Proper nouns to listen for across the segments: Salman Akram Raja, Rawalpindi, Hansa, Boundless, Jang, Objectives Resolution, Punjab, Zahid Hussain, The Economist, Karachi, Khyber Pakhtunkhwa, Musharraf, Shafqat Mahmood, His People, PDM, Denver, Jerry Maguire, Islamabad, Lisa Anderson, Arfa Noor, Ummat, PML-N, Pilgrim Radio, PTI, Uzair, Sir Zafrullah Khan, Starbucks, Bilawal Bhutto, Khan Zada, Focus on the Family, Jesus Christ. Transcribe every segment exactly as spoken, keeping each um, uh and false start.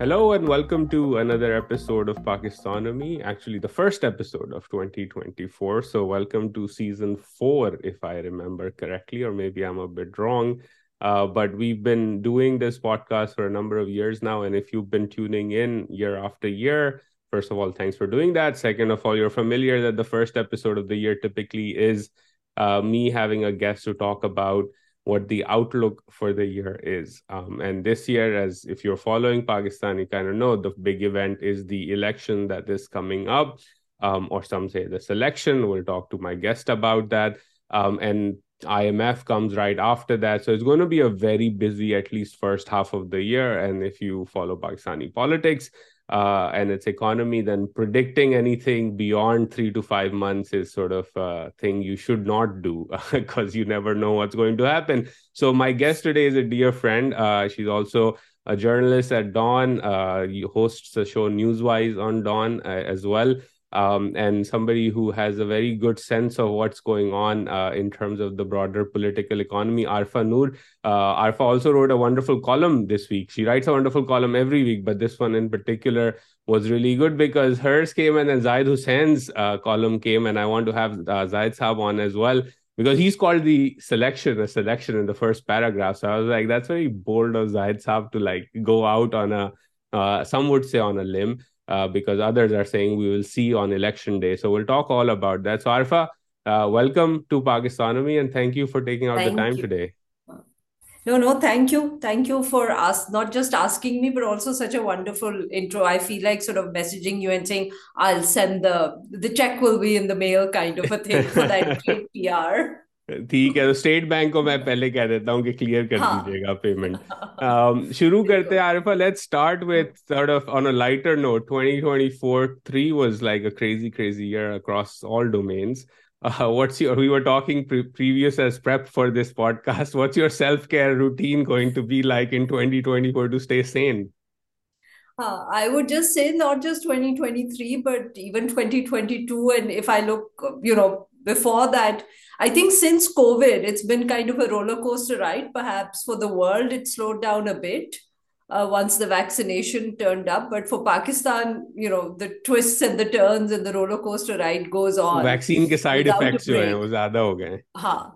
Hello and welcome to another episode of Pakistonomy, actually the first episode of twenty twenty-four. So welcome to season four, if I remember correctly, or maybe I'm a bit wrong. Uh, but we've been doing this podcast for a number of years now. And if you've been tuning in year after year, first of all, thanks for doing that. Second of all, you're familiar that the first episode of the year typically is uh, me having a guest to talk about what the outlook for the year is. Um, and this year, as if you're following Pakistan, you kind of know the big event is the election that is coming up, um, or some say the selection. We'll talk to my guest about that. Um, and I M F comes right after that. So it's going to be a very busy, at least first half of the year. And if you follow Pakistani politics uh, and its economy, then predicting anything beyond three to five months is sort of a thing you should not do because you never know what's going to happen. So my guest today is a dear friend. Uh, she's also a journalist at Dawn. Uh, hosts the show Newswise on Dawn uh, as well. Um, and somebody who has a very good sense of what's going on uh, in terms of the broader political economy, Arfa Noor. Uh, Arfa also wrote a wonderful column this week. She writes a wonderful column every week, but this one in particular was really good because hers came and then Zahid Hussein's uh, column came, and I want to have uh, Zahid Saab on as well because he's called the selection a selection in the first paragraph. So I was like, that's very bold of Zahid Saab to like go out on a, uh, some would say on a limb. Uh, because others are saying we will see on election day. So we'll talk all about that. So Arfa, uh, welcome to Pakistanomy and thank you for taking out thank the time you. today. No, no, thank you. Thank you for us, not just asking me, but also such a wonderful intro. I feel like sort of messaging you and saying, I'll send the, the check will be in the mail kind of a thing for that great P R. ठीक है तो state bank को मैं पहले कह देता हूँ कि क्लियर कर दीजिएगा पेमेंट शुरू करते हैं Arifa let's start with sort of on a lighter note twenty twenty-four three was like a crazy crazy year across all domains uh, what's your we were talking pre- previous as prep for this podcast what's your self-care routine going to be like in twenty twenty-four to stay sane Uh, I would just say not just twenty twenty-three, but even twenty twenty-two. And if I look, you know, before that, I think since COVID, it's been kind of a roller coaster ride. Perhaps for the world, it slowed down a bit uh, once the vaccination turned up. But for Pakistan, you know, the twists and the turns and the roller coaster ride goes on. Vaccine ke side effects jo hain, wo zyada ho gaye. Haan.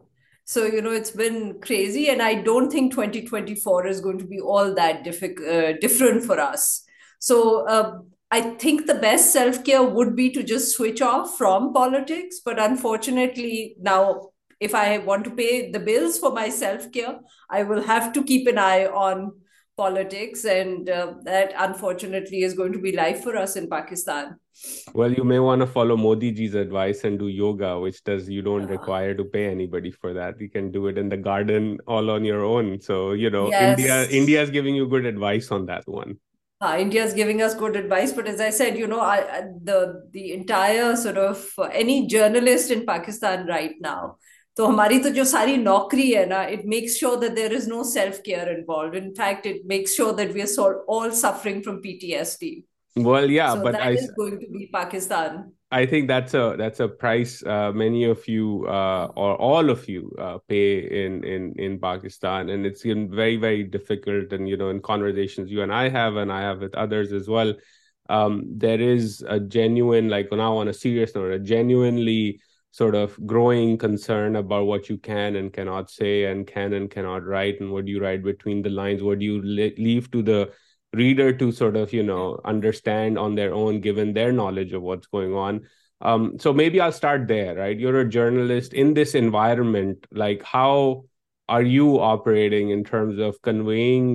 So, you know, it's been crazy. And I don't think twenty twenty-four is going to be all that diffi- uh, different for us. So uh, I think the best self-care would be to just switch off from politics. But unfortunately, now, if I want to pay the bills for my self-care, I will have to keep an eye on politics. And uh, that, unfortunately, is going to be life for us in Pakistan. Well, you may want to follow Modi ji's advice and do yoga, which does you don't uh-huh. require to pay anybody for that. You can do it in the garden all on your own. So, you know, yes. India India is giving you good advice on that one. Uh, India is giving us good advice. But as I said, you know, I, I, the the entire sort of uh, any journalist in Pakistan right now, so hamari to jo sari naukri hai na, it makes sure that there is no self-care involved. In fact, it makes sure that we are so, all suffering from P T S D. Well, yeah, so but that I, is going to be Pakistan. I think that's a that's a price uh, many of you uh, or all of you uh, pay in, in in Pakistan, and it's been very very difficult. And you know, in conversations you and I have, and I have with others as well, um, there is a genuine, like now on a serious note, a genuinely sort of growing concern about what you can and cannot say, and can and cannot write, and what do you write between the lines, what do you le- leave to the reader to sort of, you know, understand on their own, given their knowledge of what's going on. Um, so maybe I'll start there, right? You're a journalist in this environment. Like, how are you operating in terms of conveying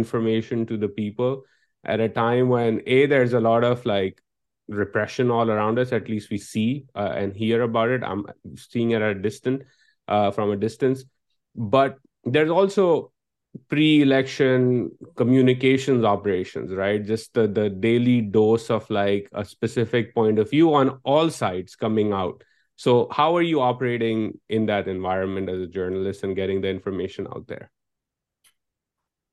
information to the people at a time when, A, there's a lot of like repression all around us, at least we see uh, and hear about it. I'm seeing it at a distance, uh, from a distance. But there's also pre-election communications operations, right? Just the, the daily dose of like a specific point of view on all sides coming out. So how are you operating in that environment as a journalist and getting the information out there?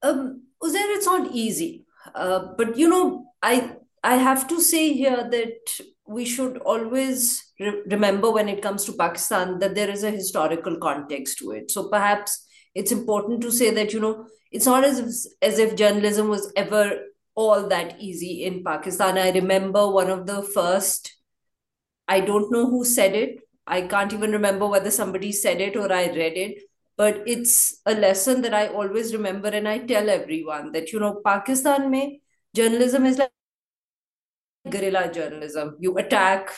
Um, Uzair, it's not easy. Uh, but, you know, I, I have to say here that we should always re- remember when it comes to Pakistan that there is a historical context to it. So perhaps it's important to say that, you know, it's not as if, as if journalism was ever all that easy in Pakistan. I remember one of the first, I don't know who said it. I can't even remember whether somebody said it or I read it, but it's a lesson that I always remember and I tell everyone that, you know, Pakistan mein journalism is like guerrilla journalism. You attack,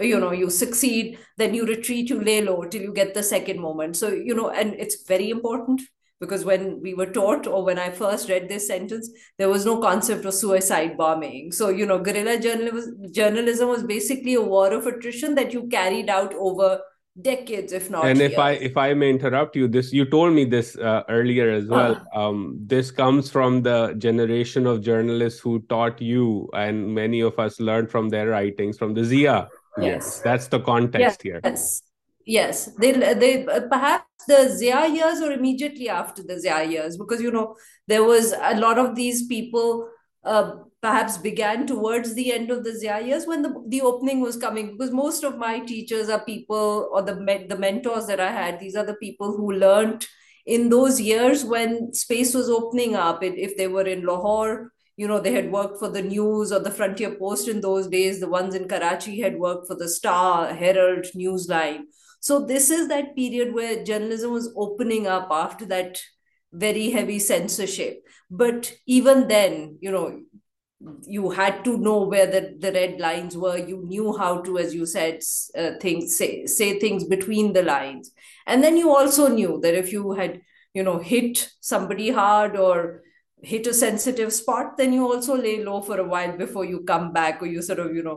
you know, you succeed, then you retreat, you lay low till you get the second moment. So, you know, and it's very important because when we were taught or when I first read this sentence, there was no concept of suicide bombing. So, you know, guerrilla journalism, journalism was basically a war of attrition that you carried out over decades, if not and years. if i if i may interrupt you, this you told me this uh, earlier as well. uh-huh. Um this comes from the generation of journalists who taught you, and many of us learned from their writings, from the Zia. Yes, yes. That's the context. Yes. Here yes yes they they uh, perhaps the Zia years or immediately after the Zia years, because you know there was a lot of these people uh, perhaps began towards the end of the Zia years when the, the opening was coming, because most of my teachers are people, or the me- the mentors that I had, these are the people who learnt in those years when space was opening up. It, if they were in Lahore, you know, they had worked for the News or the Frontier Post in those days. The ones in Karachi had worked for the Star, Herald, Newsline. So this is that period where journalism was opening up after that very heavy censorship. But even then, you know, you had to know where the, the red lines were. You knew how to, as you said, uh, things, say, say things between the lines. And then you also knew that if you had, you know, hit somebody hard or hit a sensitive spot, then you also lay low for a while before you come back, or you sort of, you know,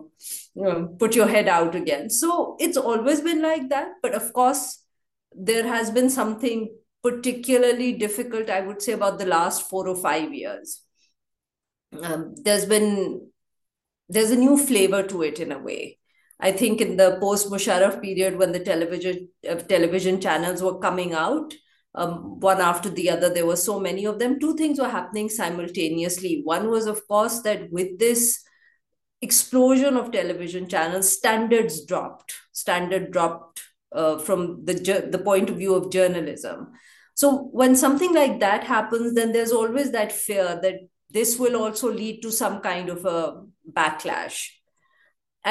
you know, put your head out again. So it's always been like that. But of course, there has been something particularly difficult, I would say, about the last four or five years. Um, there's been, there's a new flavor to it in a way. I think in the post-Musharraf period, when the television uh, television channels were coming out, um, one after the other, there were so many of them, two things were happening simultaneously. One was, of course, that with this explosion of television channels, standards dropped, standard dropped uh, from the ju- the point of view of journalism. So when something like that happens, then there's always that fear that this will also lead to some kind of a backlash.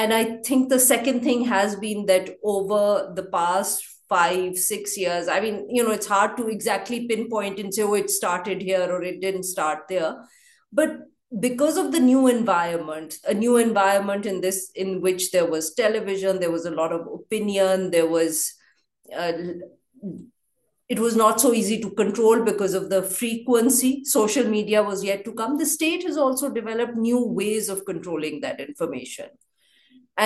And I think the second thing has been that over the past five, six years, I mean, you know, it's hard to exactly pinpoint and say, oh, it started here or it didn't start there. But because of the new environment, a new environment in this, in which there was television, there was a lot of opinion, there was... Uh, It was not so easy to control because of the frequency. Social media was yet to come. The state has also developed new ways of controlling that information.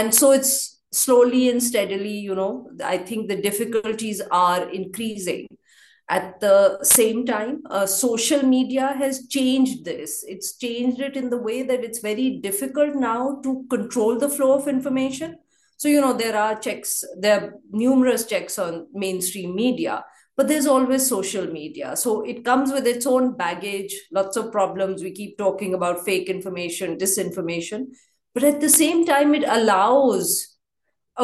And so it's slowly and steadily, you know, I think the difficulties are increasing. At the same time, uh, social media has changed this. It's changed it in the way that it's very difficult now to control the flow of information. So, you know, there are checks, there are numerous checks on mainstream media, but there's always social media. So it comes with its own baggage, lots of problems. We keep talking about fake information, disinformation, but at the same time, it allows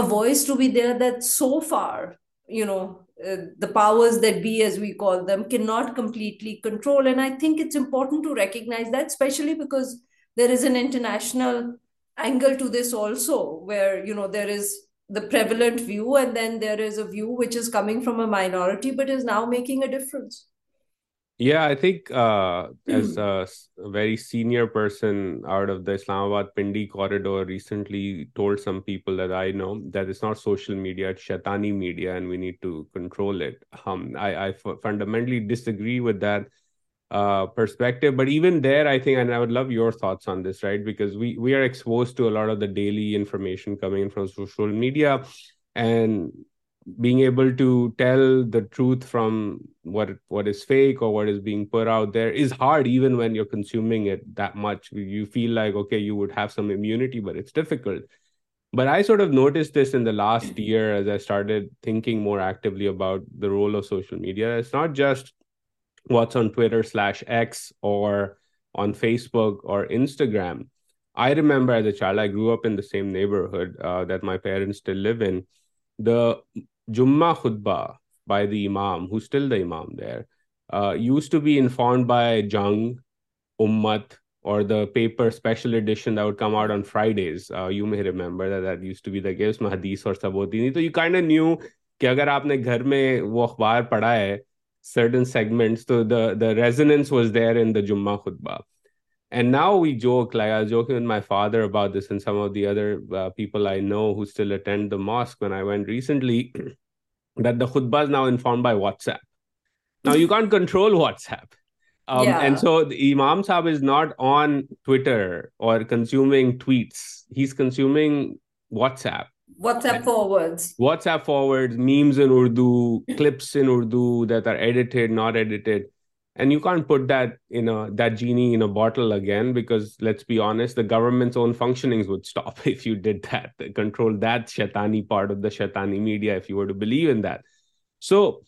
a voice to be there that so far, you know, uh, the powers that be, as we call them, cannot completely control. And I think it's important to recognize that, especially because there is an international angle to this also, where, you know, there is the prevalent view, and then there is a view which is coming from a minority but is now making a difference. Yeah, I think uh, as a very senior person out of the Islamabad-Pindi corridor recently told some people that I know that it's not social media, it's shaitani media and we need to control it. Um, I, I f- fundamentally disagree with that uh, perspective. But even there, I think, and I would love your thoughts on this, right? Because we, we are exposed to a lot of the daily information coming in from social media, and being able to tell the truth from what what is fake or what is being put out there is hard, even when you're consuming it that much. You feel like, okay, you would have some immunity, but it's difficult. But I sort of noticed this in the last year as I started thinking more actively about the role of social media. It's not just what's on Twitter slash X or on Facebook or Instagram. I remember as a child, I grew up in the same neighborhood uh, that my parents still live in. The Jummah khutbah by the Imam, who's still the Imam there, uh, used to be informed by Jang, Ummat, or the paper special edition that would come out on Fridays. Uh, you may remember that that used to be the case. Usme hadith aur sabot hi nahi. So you kind of knew that if aapne ghar mein wo akhbar padha hai, certain segments, so the, the resonance was there in the Jummah khutbah. And now we joke, like I was joking with my father about this and some of the other uh, people I know who still attend the mosque when I went recently, that the khutbah is now informed by WhatsApp. Now you can't control WhatsApp. Um, yeah. And so the Imam Sahib is not on Twitter or consuming tweets. He's consuming WhatsApp. WhatsApp forwards. WhatsApp forwards, memes in Urdu, clips in Urdu that are edited, not edited. And you can't put that, you know, that genie in a bottle again, because let's be honest, the government's own functionings would stop if you did that, control that shaitani part of the shaitani media, if you were to believe in that. So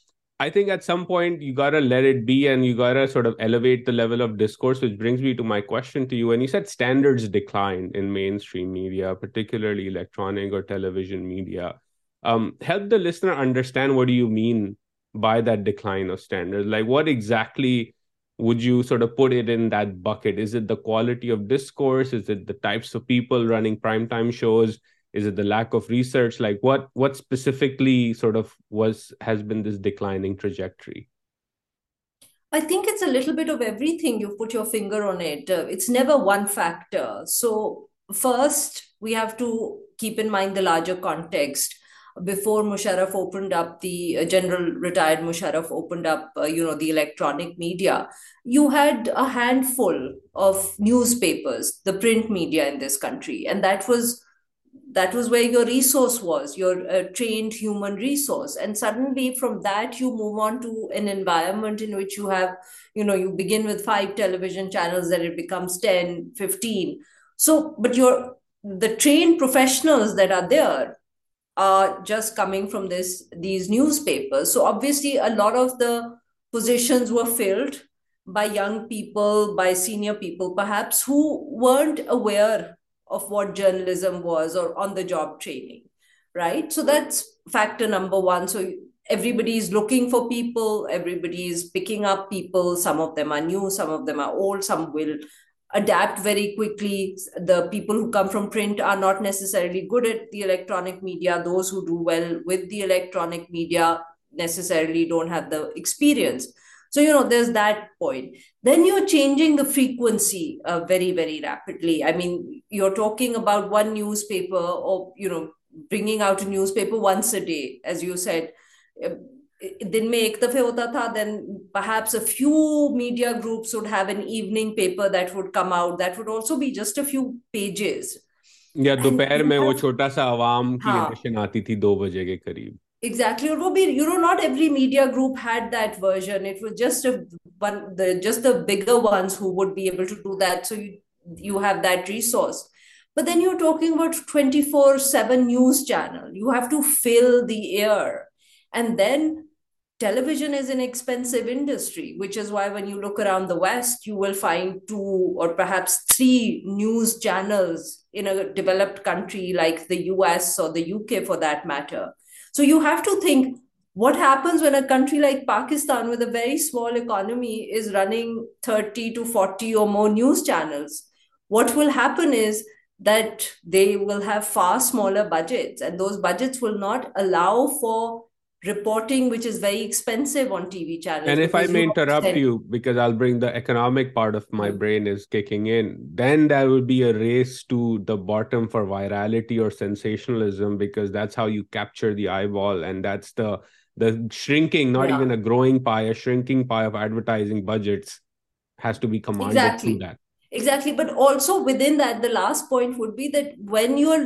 I think at some point you got to let it be, and you got to sort of elevate the level of discourse, which brings me to my question to you. And you said standards declined in mainstream media, particularly electronic or television media. Um, help the listener understand, what do you mean by that decline of standards? Like, what exactly would you sort of put it in that bucket? Is it the quality of discourse? Is it the types of people running primetime shows? Is it the lack of research? Like, what what specifically sort of was has been this declining trajectory? I think it's a little bit of everything. You put your finger on it. Uh, it's never one factor. So first, we have to keep in mind the larger context. Before Musharraf opened up the uh, general retired Musharraf opened up, uh, you know, the electronic media, you had a handful of newspapers, the print media in this country. And that was, that was where your resource was, your uh, trained human resource. And suddenly from that, you move on to an environment in which you have, you know, you begin with five television channels, then it becomes ten, fifteen. So, but you're, the trained professionals that are there, Uh, just coming from this these newspapers. So obviously a lot of the positions were filled by young people, by senior people perhaps, who weren't aware of what journalism was or on-the-job training, right? So that's factor number one. So everybody's looking for people, everybody's picking up people. Some of them are new, some of them are old, some will adapt very quickly. The people who come from print are not necessarily good at the electronic media. Those who do well with the electronic media necessarily don't have the experience. So, you know, there's that point. Then you're changing the frequency uh, very, very rapidly. I mean, you're talking about one newspaper or, you know, bringing out a newspaper once a day, as you said. Uh, Din mein ek dafe hota tha, then perhaps a few media groups would have an evening paper that would come out. That would also be just a few pages. Yeah, dopair mein wo chota sa awam ki edition aati thi do baje ke kareeb. Exactly. It would be, you know, not every media group had that version. It was just a one, the just the bigger ones who would be able to do that. So you you have that resource. But then you're talking about twenty-four seven news channel. You have to fill the air, and then television is an expensive industry, which is why when you look around the West, you will find two or perhaps three news channels in a developed country like the U S or the U K for that matter. So you have to think, what happens when a country like Pakistan with a very small economy is running thirty to forty or more news channels? What will happen is that they will have far smaller budgets, and those budgets will not allow for reporting, which is very expensive on T V channels. And if I may interrupt then, you, because I'll bring the economic part of my brain is kicking in, then there will be a race to the bottom for virality or sensationalism, because that's how you capture the eyeball. And that's the the shrinking, not yeah. even a growing pie, a shrinking pie of advertising budgets has to be commanded exactly. through that. Exactly. But also within that, the last point would be that when you're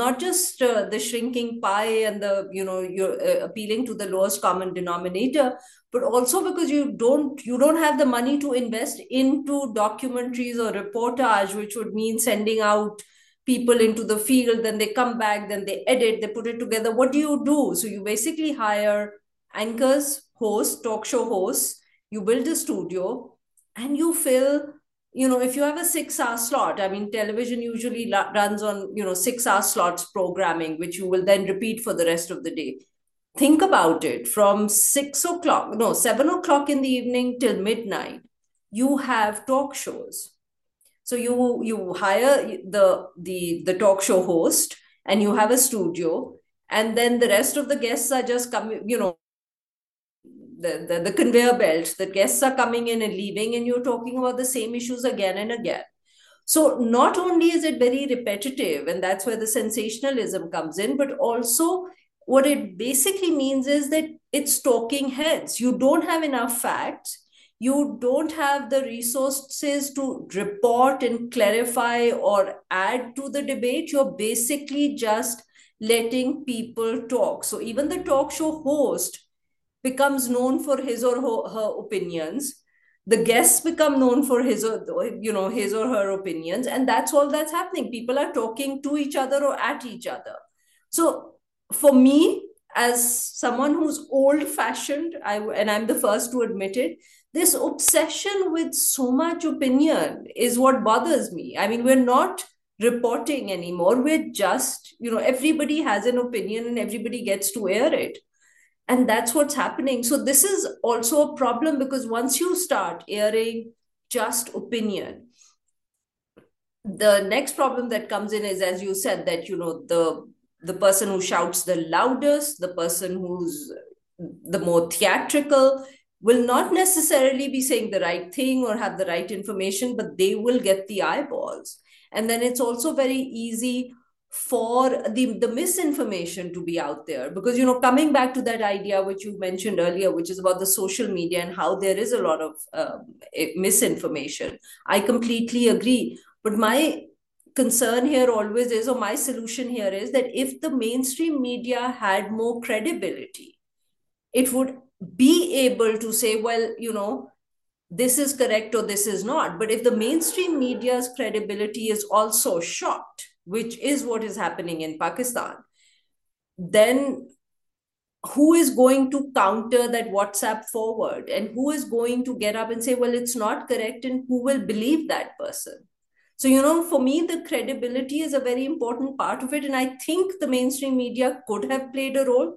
not just uh, the shrinking pie and the, you know, you're uh, appealing to the lowest common denominator, but also because you don't, you don't have the money to invest into documentaries or reportage, which would mean sending out people into the field, then they come back, then they edit, they put it together. What do you do? So you basically hire anchors, hosts, talk show hosts, you build a studio, and you fill, you know, if you have a six-hour slot, I mean, television usually runs on, you know, six-hour slots programming, which you will then repeat for the rest of the day. Think about it. From six o'clock, no, seven o'clock in the evening till midnight, you have talk shows. So you you hire the the the talk show host and you have a studio, and then the rest of the guests are just coming, you know, the, the, the conveyor belt, the guests are coming in and leaving, and you're talking about the same issues again and again. So not only is it very repetitive, and that's where the sensationalism comes in, but also what it basically means is that it's talking heads. You don't have enough facts. You don't have the resources to report and clarify or add to the debate. You're basically just letting people talk. So even the talk show host becomes known for his or her opinions. The guests become known for his or, you know, his or her opinions. And that's all that's happening. People are talking to each other or at each other. So for me, as someone who's old-fashioned, I, and I'm the first to admit it, this obsession with so much opinion is what bothers me. I mean, we're not reporting anymore. We're just, you know, everybody has an opinion and everybody gets to air it. And that's what's happening. So this is also a problem, because once you start airing just opinion, the next problem that comes in is, as you said, that, you know, the, the person who shouts the loudest, the person who's the more theatrical will not necessarily be saying the right thing or have the right information, but they will get the eyeballs. And then it's also very easy for the, the misinformation to be out there. Because, you know, coming back to that idea which you mentioned earlier, which is about the social media and how there is a lot of um, misinformation, I completely agree. But my concern here always is, or my solution here is, that if the mainstream media had more credibility, it would be able to say, well, you know, this is correct or this is not. But if the mainstream media's credibility is also shot, which is what is happening in Pakistan, then who is going to counter that WhatsApp forward? And who is going to get up and say, well, it's not correct, and who will believe that person? So, you know, for me, the credibility is a very important part of it. And I think the mainstream media could have played a role.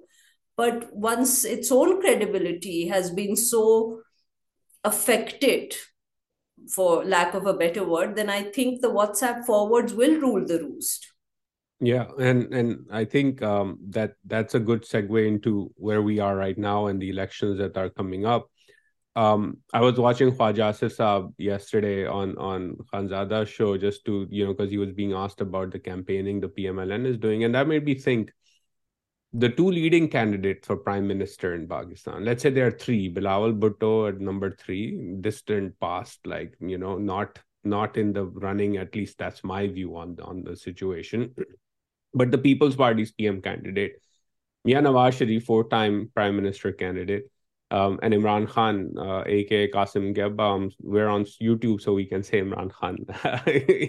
But once its own credibility has been so affected, for lack of a better word, then I think the WhatsApp forwards will rule the roost. Yeah, and and I think um, that that's a good segue into where we are right now and the elections that are coming up. Um, I was watching Khwaja Asif Saab yesterday on on Khan Zada's show, just to, you know, because he was being asked about the campaigning the P M L N is doing, and that made me think. The two leading candidates for prime minister in Pakistan, let's say there are three, Bilawal Bhutto at number three, distant past, like, you know, not not in the running, at least that's my view on, on the situation. But the People's Party's P M candidate, Mian Nawaz Sharif, four-time prime minister candidate, um, and Imran Khan, uh, aka Qasim Gabbam, we're on YouTube, so we can say Imran Khan,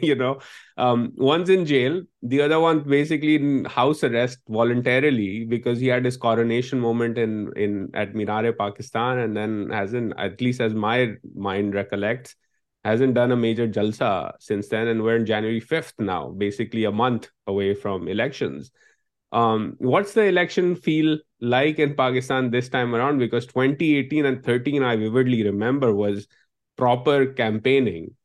you know, um, one's in jail, the other one basically in house arrest voluntarily because he had his coronation moment in, in at Minare Pakistan, and then hasn't, at least as my mind recollects, hasn't done a major jalsa since then, and we're in January fifth now, basically a month away from elections. Um, what's the election feel like in Pakistan this time around? Because twenty eighteen and thirteen, I vividly remember, was proper campaigning.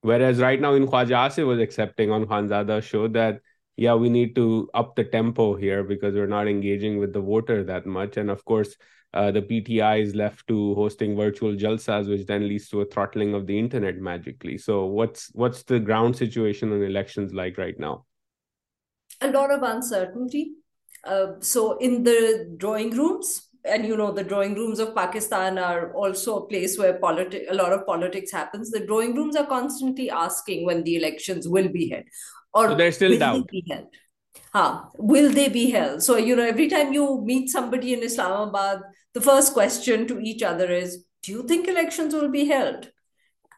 Whereas right now, in Khwaja Asif was accepting on Khan Zada's show that, yeah, we need to up the tempo here because we're not engaging with the voter that much. And of course, uh, the P T I is left to hosting virtual jalsas, which then leads to a throttling of the internet magically. So what's what's the ground situation on elections like right now? A lot of uncertainty. Uh, so in the drawing rooms, and you know, the drawing rooms of Pakistan are also a place where politi- a lot of politics happens. The drawing rooms are constantly asking when the elections will be held. Or so there's still will doubt. They be held? Huh. Will they be held? So, you know, every time you meet somebody in Islamabad, the first question to each other is, do you think elections will be held?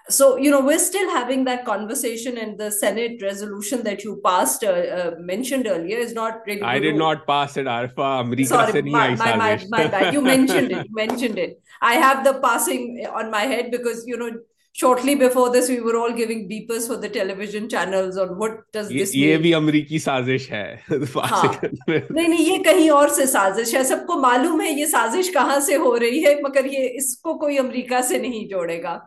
So, you know, we're still having that conversation, and the Senate resolution that you passed, uh, uh, mentioned earlier, is not really... I did not pass it, Arfa. America Sorry, my, my, my, my bad. You mentioned it. You mentioned it. I have the passing on my head because, you know, shortly before this, we were all giving beepers for the television channels on what does this ye, mean. This is also American sazish. No, no, this is also sazish. Everyone knows where this sazish is coming from, but this will not be joined from America.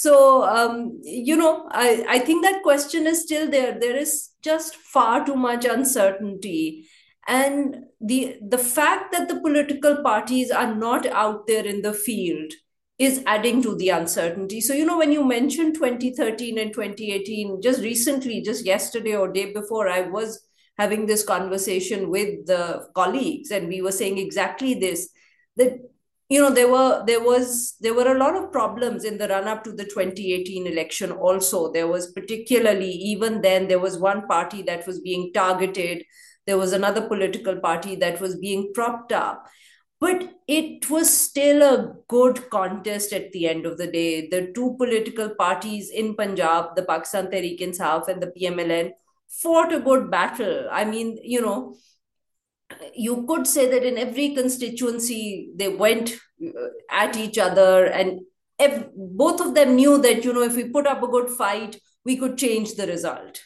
So, um, you know, I, I think that question is still there. There is just far too much uncertainty. And the, the fact that the political parties are not out there in the field is adding to the uncertainty. So, you know, when you mentioned twenty thirteen and twenty eighteen, just recently, just yesterday or day before, I was having this conversation with the colleagues, and we were saying exactly this, that, you know, there were, there was, there were a lot of problems in the run up to the twenty eighteen election. Also, there was particularly, even then, there was one party that was being targeted. There was another political party that was being propped up. But it was still a good contest at the end of the day. The two political parties in Punjab, the Pakistan Tehreek-e-Insaf and the P M L N, fought a good battle. I mean, you know, you could say that in every constituency, they went at each other, and if both of them knew that, you know, if we put up a good fight, we could change the result.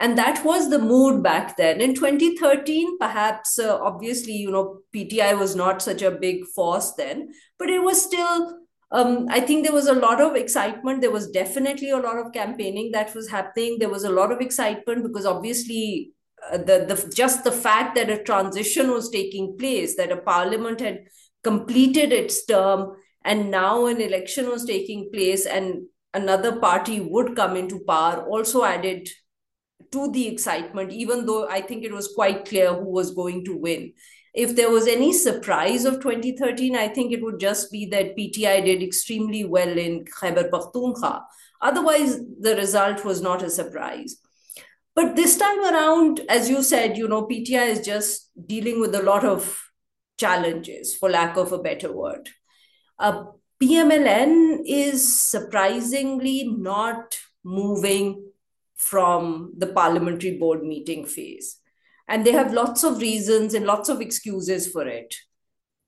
And that was the mood back then. In twenty thirteen, perhaps, uh, obviously, you know, P T I was not such a big force then, but it was still, um, I think there was a lot of excitement. There was definitely a lot of campaigning that was happening. There was a lot of excitement because obviously uh, the, the just the fact that a transition was taking place, that a parliament had completed its term and now an election was taking place and another party would come into power also added to the excitement, even though I think it was quite clear who was going to win. If there was any surprise of twenty thirteen, I think it would just be that P T I did extremely well in Khyber Pakhtunkhwa. Otherwise, the result was not a surprise. But this time around, as you said, you know, P T I is just dealing with a lot of challenges, for lack of a better word. Uh, P M L N is surprisingly not moving from the parliamentary board meeting phase. And they have lots of reasons and lots of excuses for it.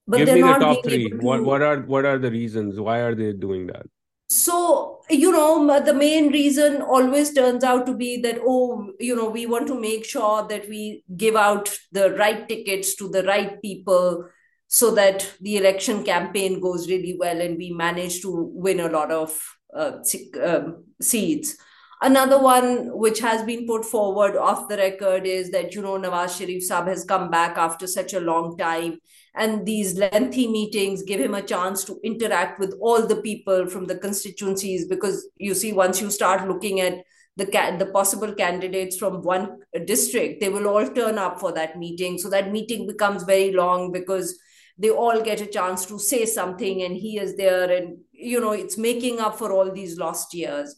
But give me the top three. What, what are what are the reasons? Why are they doing that? So, you know, the main reason always turns out to be that, oh, you know, we want to make sure that we give out the right tickets to the right people so that the election campaign goes really well and we manage to win a lot of uh, um, seats. Another one which has been put forward off the record is that, you know, Nawaz Sharif Saab has come back after such a long time and these lengthy meetings give him a chance to interact with all the people from the constituencies, because you see, once you start looking at the, the possible candidates from one district, they will all turn up for that meeting. So that meeting becomes very long because they all get a chance to say something and he is there and, you know, it's making up for all these lost years.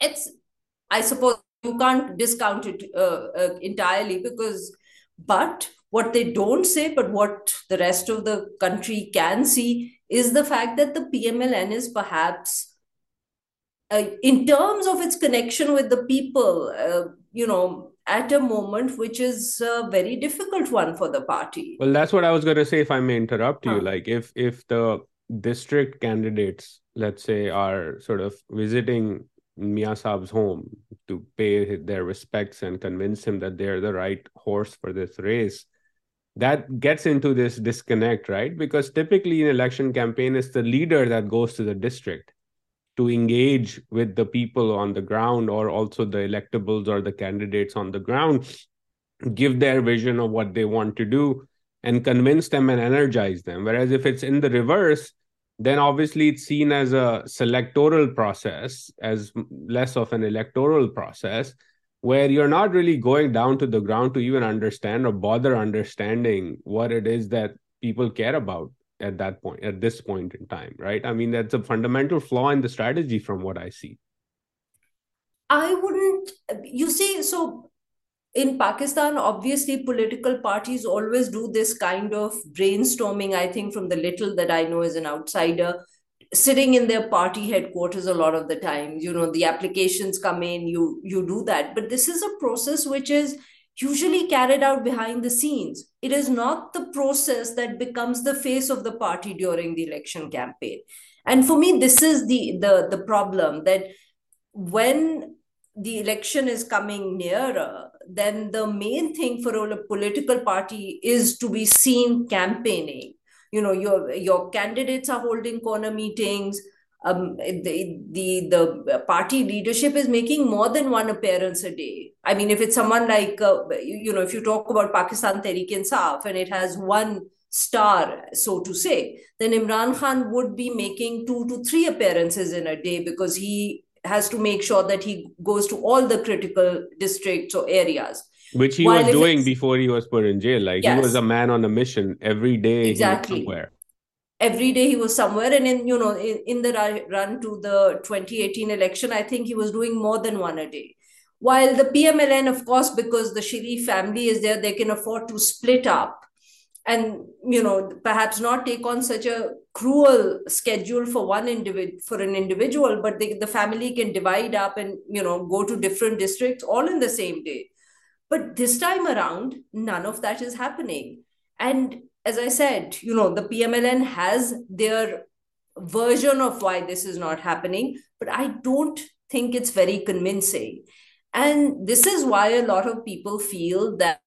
It's, I suppose you can't discount it uh, uh, entirely because, but what they don't say, but what the rest of the country can see is the fact that the P M L N is perhaps, uh, in terms of its connection with the people, uh, you know, at a moment which is a very difficult one for the party. Well, that's what I was going to say, if I may interrupt huh. you. Like if if the district candidates, let's say, are sort of visiting Mia Saab's home to pay their respects and convince him that they're the right horse for this race, that gets into this disconnect, right? Because typically in election campaign, it's the leader that goes to the district to engage with the people on the ground, or also the electables or the candidates on the ground, give their vision of what they want to do and convince them and energize them. Whereas if it's in the reverse, then obviously it's seen as a selectoral process, as less of an electoral process, where you're not really going down to the ground to even understand or bother understanding what it is that people care about at that point, at this point in time, right? I mean, that's a fundamental flaw in the strategy from what I see. I wouldn't, you see, so in Pakistan, obviously, political parties always do this kind of brainstorming, I think, from the little that I know as an outsider, sitting in their party headquarters a lot of the time. You know, the applications come in, you, you do that. But this is a process which is usually carried out behind the scenes. It is not the process that becomes the face of the party during the election campaign. And for me, this is the, the, the problem, that when the election is coming nearer, then the main thing for a political party is to be seen campaigning. You know, your, your candidates are holding corner meetings. um, the, the, the party leadership is making more than one appearance a day. I mean, if it's someone like, uh, you know, if you talk about Pakistan Tehreek-e-Insaf and it has one star, so to say, then Imran Khan would be making two to three appearances in a day because he has to make sure that he goes to all the critical districts or areas. Which he While was doing before he was put in jail. Like yes. He was a man on a mission. Every day exactly. he was somewhere. Every day he was somewhere. And in, you know, in, in the run to the twenty eighteen election, I think he was doing more than one a day. While the P M L N, of course, because the Sharif family is there, they can afford to split up and, you know, perhaps not take on such a cruel schedule for one individ- for an individual, but they, the family can divide up and, you know, go to different districts all in the same day. But this time around, none of that is happening. And as I said, you know, the P M L N has their version of why this is not happening, but I don't think it's very convincing. And this is why a lot of people feel that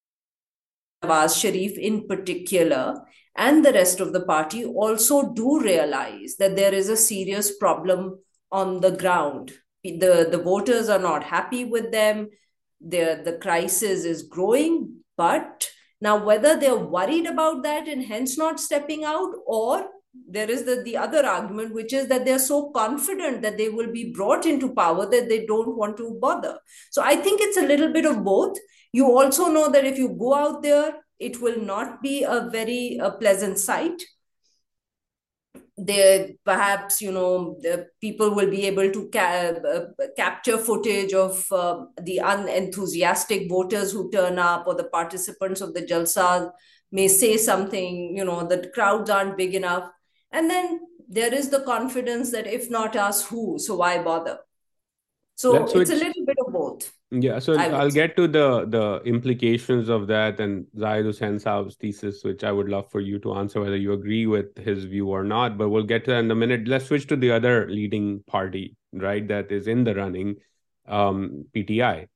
Nawaz Sharif in particular and the rest of the party also do realize that there is a serious problem on the ground. The, the voters are not happy with them. The, the crisis is growing, but now whether they're worried about that and hence not stepping out, or there is the, the other argument, which is that they're so confident that they will be brought into power that they don't want to bother. So I think it's a little bit of both. You also know that if you go out there, it will not be a very a pleasant sight. They perhaps, you know, the people will be able to ca- uh, capture footage of uh, the unenthusiastic voters who turn up, or the participants of the Jalsa may say something, you know, the crowds aren't big enough. And then there is the confidence that if not us, who? So why bother? So Let's it's switch. a little bit of both. Yeah, so I'll say. get to the, the implications of that and Zahid Hussain Saab's thesis, which I would love for you to answer whether you agree with his view or not. But we'll get to that in a minute. Let's switch to the other leading party, right, that is in the running, um, P T I.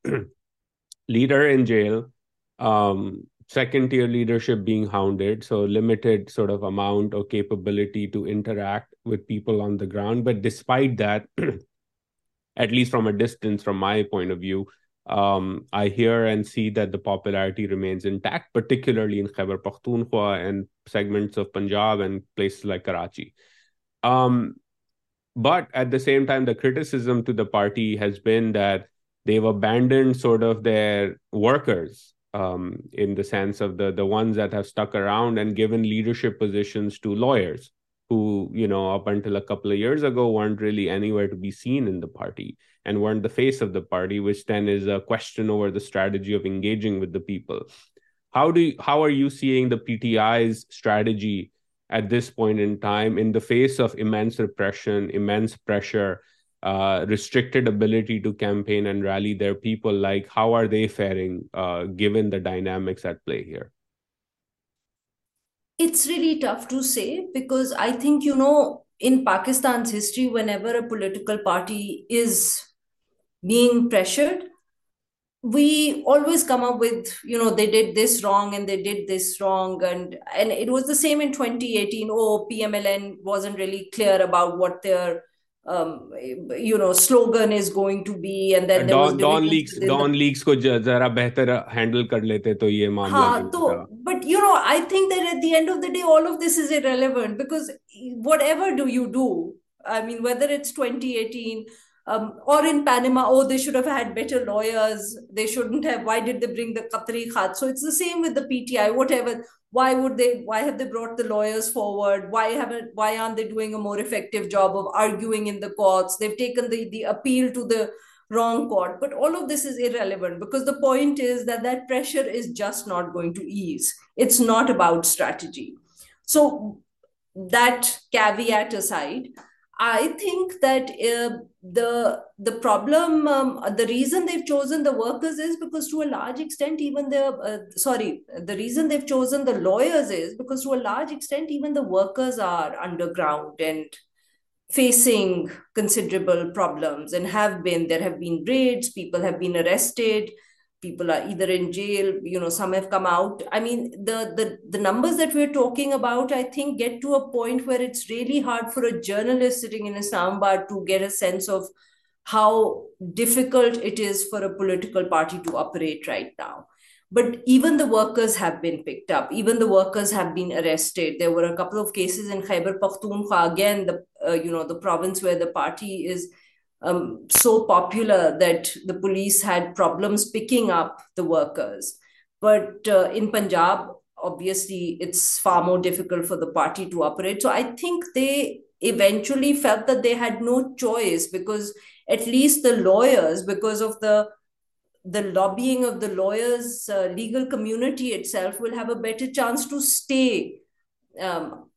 Leader in jail, um, second-tier leadership being hounded, so limited sort of amount or capability to interact with people on the ground. But despite that, at least from a distance, from my point of view, Um, I hear and see that the popularity remains intact, particularly in Khyber Pakhtunkhwa and segments of Punjab and places like Karachi. Um, but at the same time, the criticism to the party has been that they've abandoned sort of their workers um, in the sense of the, the ones that have stuck around and given leadership positions to lawyers who, you know, up until a couple of years ago weren't really anywhere to be seen in the party and weren't the face of the party, which then is a question over the strategy of engaging with the people. How do you, how are you seeing the P T I's strategy at this point in time in the face of immense repression, immense pressure, uh, restricted ability to campaign and rally their people? Like, how are they faring uh, given the dynamics at play here? It's really tough to say because I think, you know, in Pakistan's history, whenever a political party is being pressured, we always come up with, you know, they did this wrong and they did this wrong. And, and it was the same in twenty eighteen. Oh, P M L N wasn't really clear about what their, um, you know, slogan is going to be. And then there was Dawn leaks, Dawn leaks ko zara behtar handle kar lete to ye mamla. Haan, but, you know, I think that at the end of the day, all of this is irrelevant because whatever do you do, I mean, whether it's twenty eighteen um, or in Panama, oh, they should have had better lawyers. They shouldn't have. Why did they bring the Qatari Khat? So it's the same with the P T I, whatever. Why would they? Why have they brought the lawyers forward? Why haven't? Why aren't they doing a more effective job of arguing in the courts? They've taken the, the appeal to the wrong court. But all of this is irrelevant because the point is that that pressure is just not going to ease. It's not about strategy. So that caveat aside, I think that uh, the, the problem, um, the reason they've chosen the workers is because to a large extent, even the, uh, sorry, the reason they've chosen the lawyers is because to a large extent, even the workers are underground and facing considerable problems and have been, there have been raids, people have been arrested. people are either in jail, you know, some have come out. I mean, the, the, the numbers that we're talking about, I think, get to a point where it's really hard for a journalist sitting in a soundbar to get a sense of how difficult it is for a political party to operate right now. But even the workers have been picked up. Even the workers have been arrested. There were a couple of cases in Khyber Pakhtunkhwa, again, the uh, you know, the province where the party is um, so popular that the police had problems picking up the workers. But uh, in Punjab, obviously, it's far more difficult for the party to operate. So I think they eventually felt that they had no choice, because at least the lawyers, because of the the lobbying of the lawyers, uh, legal community itself will have a better chance to stay, um,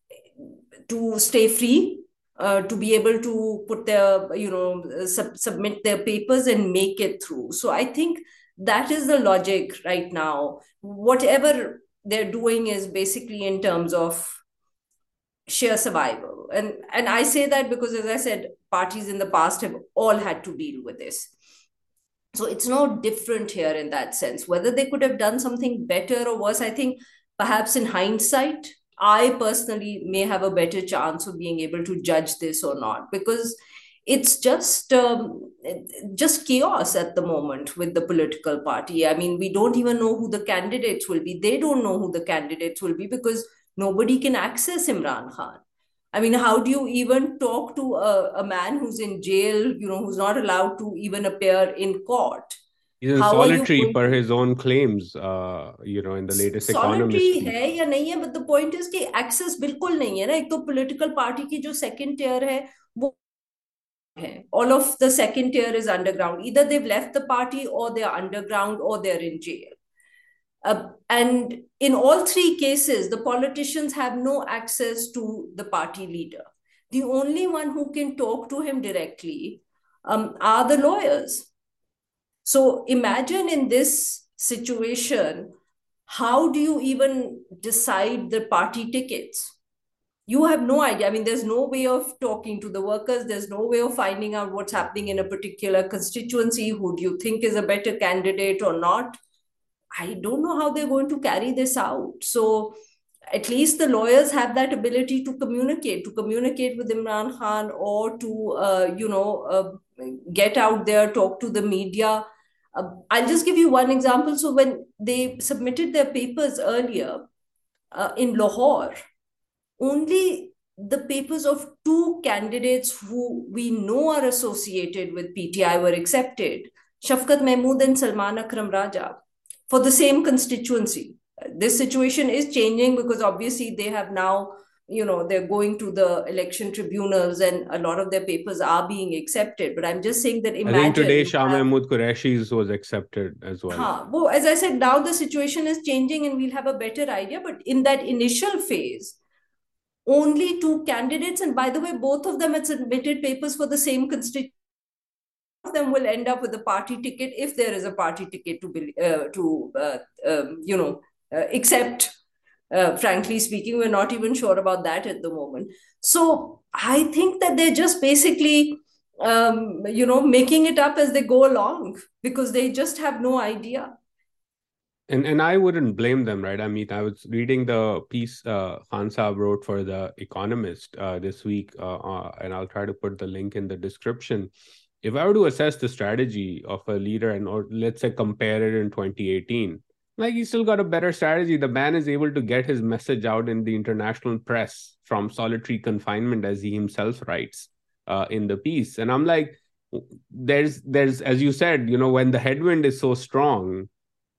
to stay free, uh, to be able to put their, you know, sub submit their papers and make it through. So I think that is the logic right now. Whatever they're doing is basically in terms of sheer survival. And, and I say that because, as I said, parties in the past have all had to deal with this. So it's no different here in that sense. Whether they could have done something better or worse, I think perhaps in hindsight, I personally may have a better chance of being able to judge this or not, because it's just um, just chaos at the moment with the political party. I mean, we don't even know who the candidates will be. They don't know who the candidates will be because nobody can access Imran Khan. I mean, how do you even talk to a, a man who's in jail, you know, who's not allowed to even appear in court? He's solitary per his own claims, uh, you know, in the latest Economist. Solitary hai ya nahi hai, but the point is that access bilkul nahi hai na. Ek to political party ki jo second tier hai, wo hai. All of the second tier is underground. Either they've left the party or they're underground or they're in jail. Uh, and in all three cases, the politicians have no access to the party leader. The only one who can talk to him directly um, are the lawyers. So imagine in this situation, how do you even decide the party tickets? You have no idea. I mean, there's no way of talking to the workers. There's no way of finding out what's happening in a particular constituency. Who do you think is a better candidate or not? I don't know how they're going to carry this out. So at least the lawyers have that ability to communicate, to communicate with Imran Khan or to, uh, you know, uh, get out there, talk to the media. Uh, I'll just give you one example. So when they submitted their papers earlier uh, in Lahore, only the papers of two candidates who we know are associated with P T I were accepted, Shafqat Mahmood and Salman Akram Raja, for the same constituency. This situation is changing because obviously they have now, you know, they're going to the election tribunals and a lot of their papers are being accepted. But I'm just saying that imagine... I think today Shah Mahmood Qureshi's was accepted as well. Huh. Well, as I said, now the situation is changing and we'll have a better idea. But in that initial phase, only two candidates, and by the way, both of them had submitted papers for the same constituency. Them will end up with a party ticket if there is a party ticket to uh, to uh, um, you know uh, except uh, frankly speaking, we're not even sure about that at the moment. So I think that they're just basically um, you know making it up as they go along because they just have no idea. And and I wouldn't blame them, right? I mean, I was reading the piece uh, Hansa wrote for The Economist uh, this week, uh, uh, and I'll try to put the link in the description. If I were to assess the strategy of a leader and, or let's say, compare it in twenty eighteen, like he still got a better strategy. The man is able to get his message out in the international press from solitary confinement, as he himself writes uh, in the piece. And I'm like, there's, there's, as you said, you know, when the headwind is so strong,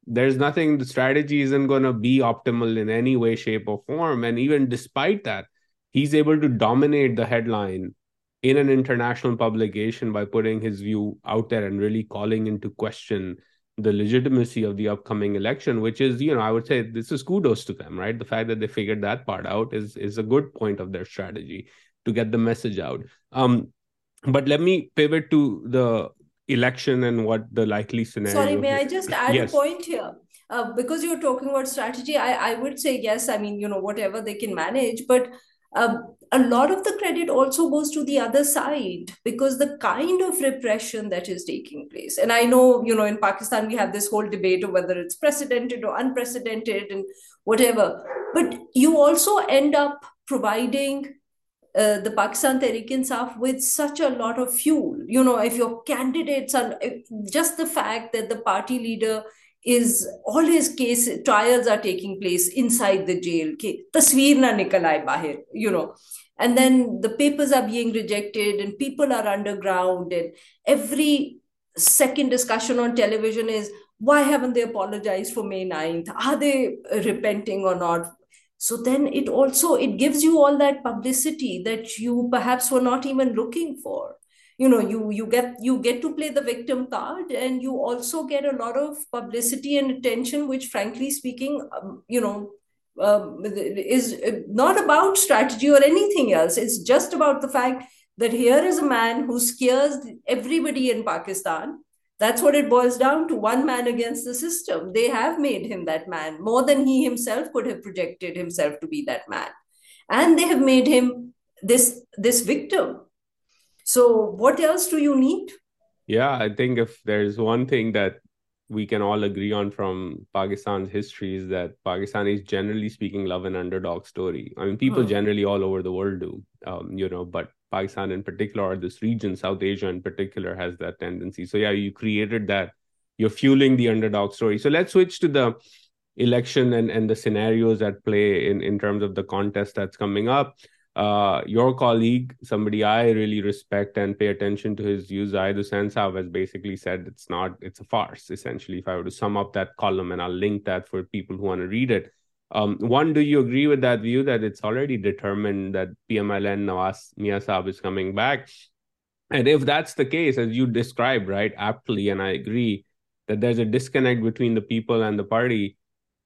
there's nothing, the strategy isn't going to be optimal in any way, shape or form. And even despite that, he's able to dominate the headline in an international publication by putting his view out there and really calling into question the legitimacy of the upcoming election, which is, you know, I would say this is kudos to them, right? The fact that they figured that part out is, is a good point of their strategy to get the message out. Um, but let me pivot to the election and what the likely scenario is. Sorry, may I just add yes. a point here? Uh, because you're talking about strategy, I, I would say, yes, I mean, you know, whatever they can manage, but... Um, a lot of the credit also goes to the other side, because the kind of repression that is taking place. And I know, you know, in Pakistan, we have this whole debate of whether it's precedented or unprecedented and whatever. But you also end up providing uh, the Pakistan Tehreek-e-Insaf with such a lot of fuel. You know, if your candidates are, just the fact that the party leader is all his case trials are taking place inside the jail. Ke tasveer na nikal aaye bahir, you know, and then the papers are being rejected and people are underground, and every second discussion on television is, why haven't they apologized for May ninth? Are they repenting or not? So then it also, it gives you all that publicity that you perhaps were not even looking for. You know, you, you get you get to play the victim card, and you also get a lot of publicity and attention, which, frankly speaking, um, you know, um, is not about strategy or anything else. It's just about the fact that here is a man who scares everybody in Pakistan. That's what it boils down to, one man against the system. They have made him that man more than he himself could have projected himself to be that man. And they have made him this this victim. So what else do you need? Yeah, I think if there's one thing that we can all agree on from Pakistan's history is that Pakistan is, generally speaking, love an underdog story. I mean, people oh. generally all over the world do, um, you know, but Pakistan in particular, or this region, South Asia in particular, has that tendency. So yeah, you created that. You're fueling the underdog story. So let's switch to the election and, and the scenarios at play in, in terms of the contest that's coming up. Uh, your colleague, somebody I really respect and pay attention to his views, Zahid Hussain Saab, has basically said it's not, it's a farce, essentially, if I were to sum up that column, and I'll link that for people who want to read it. Um, one, do you agree with that view that it's already determined that P M L N Nawaz Mia Saab is coming back? And if that's the case, as you described, right, aptly, and I agree that there's a disconnect between the people and the party,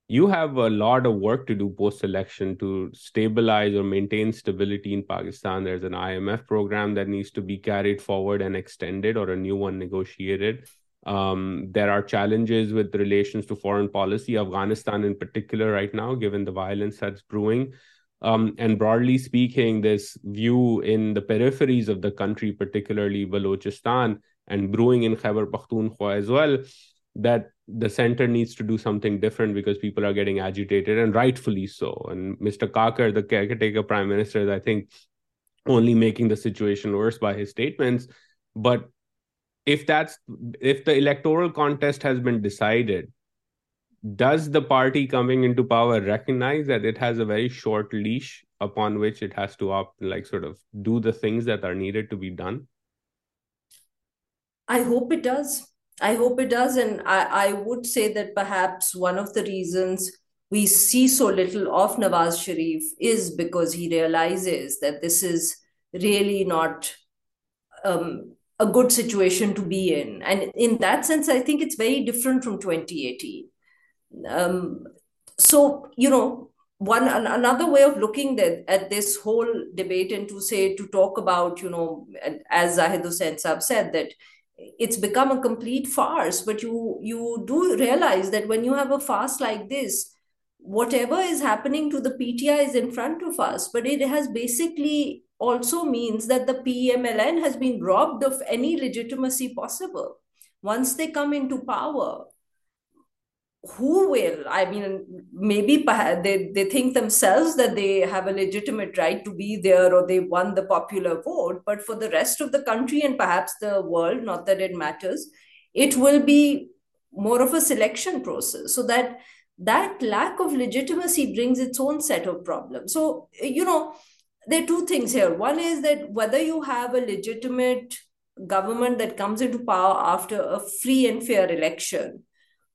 you have a lot of work to do post-election to stabilize or maintain stability in Pakistan. There's an I M F program that needs to be carried forward and extended, or a new one negotiated. Um, there are challenges with relations to foreign policy, Afghanistan in particular right now, given the violence that's brewing. Um, and broadly speaking, this view in the peripheries of the country, particularly Balochistan, and brewing in Khyber Pakhtunkhwa as well, that the center needs to do something different because people are getting agitated, and rightfully so. And Mister Kakar, the caretaker prime minister, is, I think, only making the situation worse by his statements. But if that's, if the electoral contest has been decided, does the party coming into power recognize that it has a very short leash upon which it has to opt, like sort of do the things that are needed to be done? I hope it does. I hope it does. And I, I would say that perhaps one of the reasons we see so little of Nawaz Sharif is because he realizes that this is really not um, a good situation to be in. And in that sense, I think it's very different from twenty eighteen. Um, so, you know, one another way of looking that, at this whole debate, and to say, to talk about, you know, as Zahid Hussain Saab said, that it's become a complete farce. But you, you do realize that when you have a farce like this, whatever is happening to the P T I is in front of us, but it has basically also means that the P M L N has been robbed of any legitimacy possible. Once they come into power, who will? I mean, maybe they, they think themselves that they have a legitimate right to be there, or they won the popular vote. But for the rest of the country, and perhaps the world, not that it matters, it will be more of a selection process. So that that lack of legitimacy brings its own set of problems. So, you know, there are two things here. One is that whether you have a legitimate government that comes into power after a free and fair election,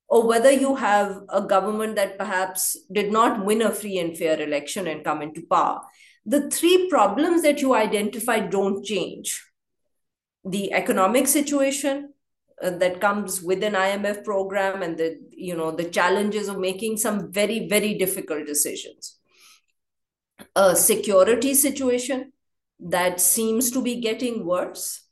or whether you have a government that perhaps did not win a free and fair election and come into power, the three problems that you identify don't change. The economic situation uh, that comes with an I M F program, and the, you know, the challenges of making some very, very difficult decisions. A security situation that seems to be getting worse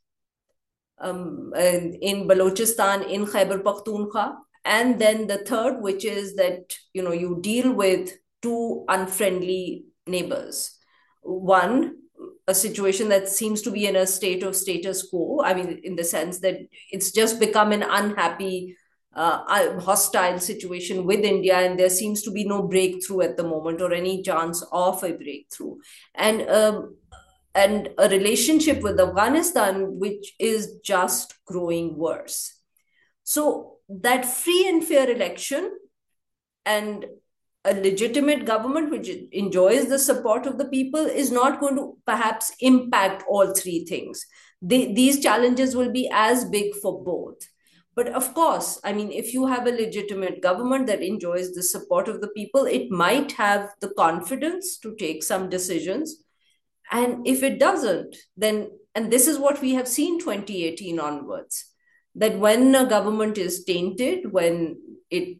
um, in Balochistan, in Khyber Pakhtunkhwa. And then the third, which is that, you know, you deal with two unfriendly neighbors. One, a situation that seems to be in a state of status quo. I mean, in the sense that it's just become an unhappy, uh, hostile situation with India, and there seems to be no breakthrough at the moment, or any chance of a breakthrough. And um, and a relationship with Afghanistan, which is just growing worse. So that free and fair election and a legitimate government which enjoys the support of the people is not going to perhaps impact all three things. They, these challenges will be as big for both. But of course, I mean, if you have a legitimate government that enjoys the support of the people, it might have the confidence to take some decisions. And if it doesn't, then, and this is what we have seen twenty eighteen onwards, that when a government is tainted, when it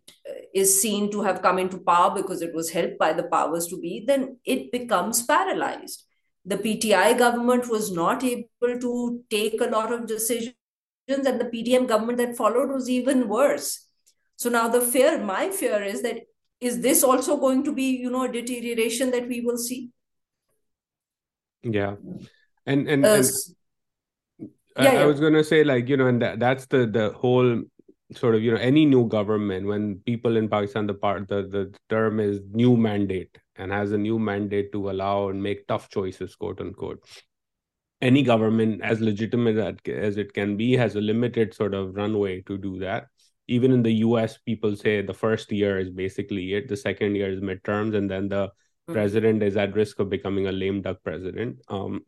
is seen to have come into power because it was helped by the powers to be, then it becomes paralyzed. The P T I government was not able to take a lot of decisions, and the P D M government that followed was even worse. So now the fear, my fear is that, is this also going to be, you know, a deterioration that we will see? Yeah. And and, uh, and yeah, I, yeah. I was going to say, like, you know, and that, that's the, the whole sort of, you know, any new government, when people in Pakistan, the part, the, the term is new mandate, and has a new mandate to allow and make tough choices, quote unquote. Any government, as legitimate as it can be, has a limited sort of runway to do that. Even in the U S, people say the first year is basically it. The second year is midterms, and then the president is at risk of becoming a lame duck president, um,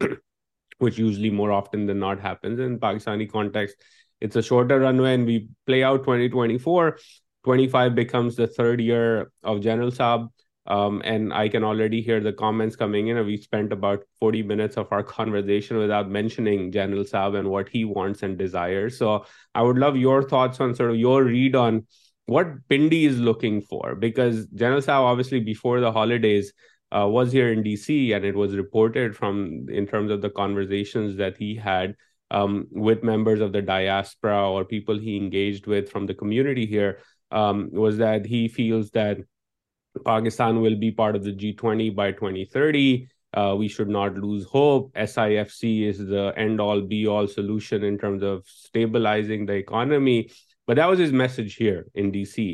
which usually more often than not happens. In Pakistani context, it's a shorter runway, and we play out twenty twenty-four. twenty-five becomes the third year of General Saab. Um, and I can already hear the comments coming in. We spent about forty minutes of our conversation without mentioning General Saab and what he wants and desires. So I would love your thoughts on sort of your read on what Pindi is looking for, because General Saab, obviously, before the holidays, Uh, was here in D C, and it was reported from, in terms of the conversations that he had um, with members of the diaspora or people he engaged with from the community here, um, was that he feels that Pakistan will be part of the G twenty by twenty thirty. Uh, we should not lose hope. S I F C is the end-all, be-all solution in terms of stabilizing the economy. But that was his message here in D C.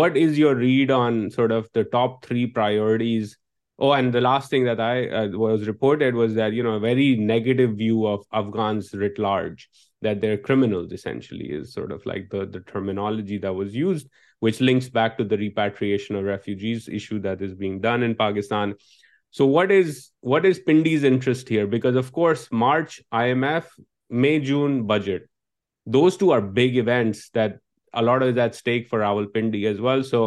What is your read on sort of the top three priorities? Oh, and the last thing that I uh, was reported was that, you know, a very negative view of Afghans writ large, that they're criminals, essentially, is sort of like the, the terminology that was used, which links back to the repatriation of refugees issue that is being done in Pakistan. So what is what is Pindi's interest here? Because, of course, March, I M F, May, June, budget. Those two are big events that a lot is at stake for Rawalpindi as well. So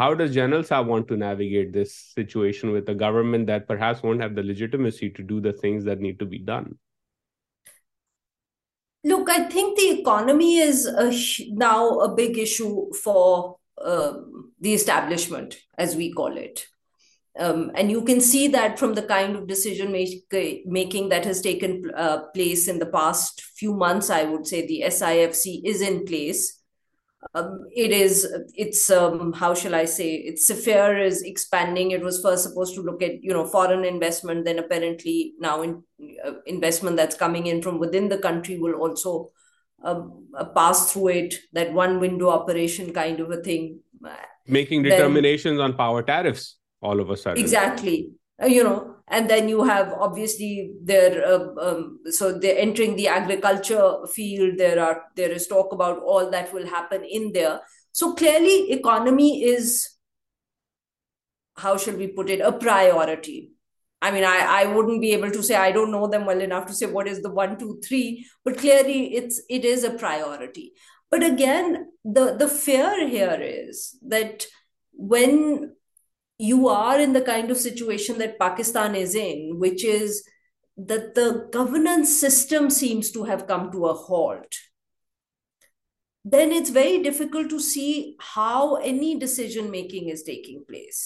how does General Saab want to navigate this situation with a government that perhaps won't have the legitimacy to do the things that need to be done? Look, I think the economy is a, now a big issue for uh, the establishment, as we call it. Um, and you can see that from the kind of decision make, making that has taken uh, place in the past few months. I would say the S I F C is in place. Um, it is, it's, um, how shall I say, it's S I F C is expanding. It was first supposed to look at, you know, foreign investment, then apparently now in, uh, investment that's coming in from within the country will also uh, pass through it, that one window operation kind of a thing. Making determinations then, on power tariffs all of a sudden. Exactly. Uh, you know, and then you have obviously their uh, um, so they're entering the agriculture field. There are there is talk about all that will happen in there. So clearly, economy is, how shall we put it, a priority. I mean, I, I wouldn't be able to say, I don't know them well enough to say what is the one, two, three, but clearly it's it is a priority. But again, the, the fear here is that when you are in the kind of situation that Pakistan is in, which is that the governance system seems to have come to a halt, then it's very difficult to see how any decision-making is taking place.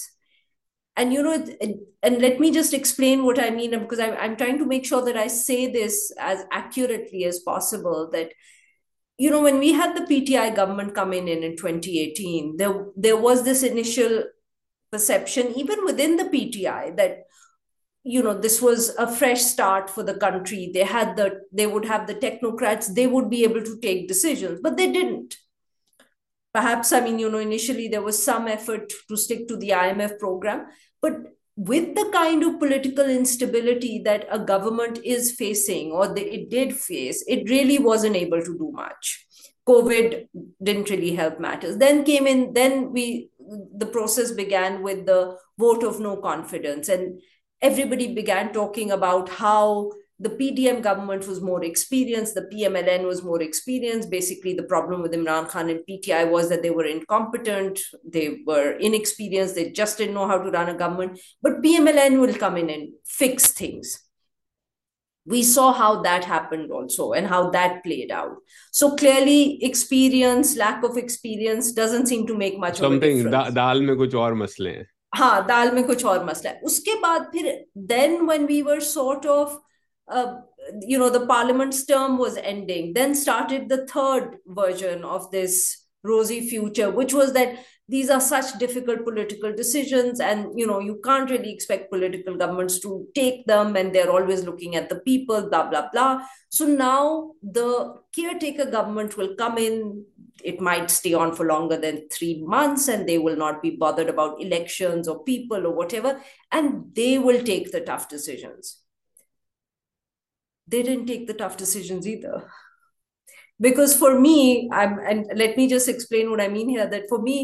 And, you know, and let me just explain what I mean, because I'm, I'm trying to make sure that I say this as accurately as possible, that, you know, when we had the P T I government come in in, in twenty eighteen, there, there was this initial perception, even within the P T I, that, you know, this was a fresh start for the country. They had the, they would have the technocrats, they would be able to take decisions, but they didn't. Perhaps, I mean, you know, initially there was some effort to stick to the I M F program, but with the kind of political instability that a government is facing, or that it did face, it really wasn't able to do much. COVID didn't really help matters. Then came in, then we, the process began with the vote of no confidence, and everybody began talking about how the P D M government was more experienced, the P M L N was more experienced. Basically, the problem with Imran Khan and P T I was that they were incompetent, they were inexperienced, they just didn't know how to run a government. But P M L N will come in and fix things. We saw how that happened also and how that played out. So clearly, experience, lack of experience doesn't seem to make much Something, of a difference. Something, daal mein kuch aur masle hain. Haan, daal mein kuch aur masla hai. Uske baad phir, then when we were sort of, Uh, you know, the parliament's term was ending. Then started the third version of this rosy future, which was that these are such difficult political decisions and, you know, you can't really expect political governments to take them and they're always looking at the people, blah, blah, blah. So now the caretaker government will come in. It might stay on for longer than three months and they will not be bothered about elections or people or whatever. And they will take the tough decisions. They didn't take the tough decisions either. Because for me, I'm, and let me just explain what I mean here, that for me,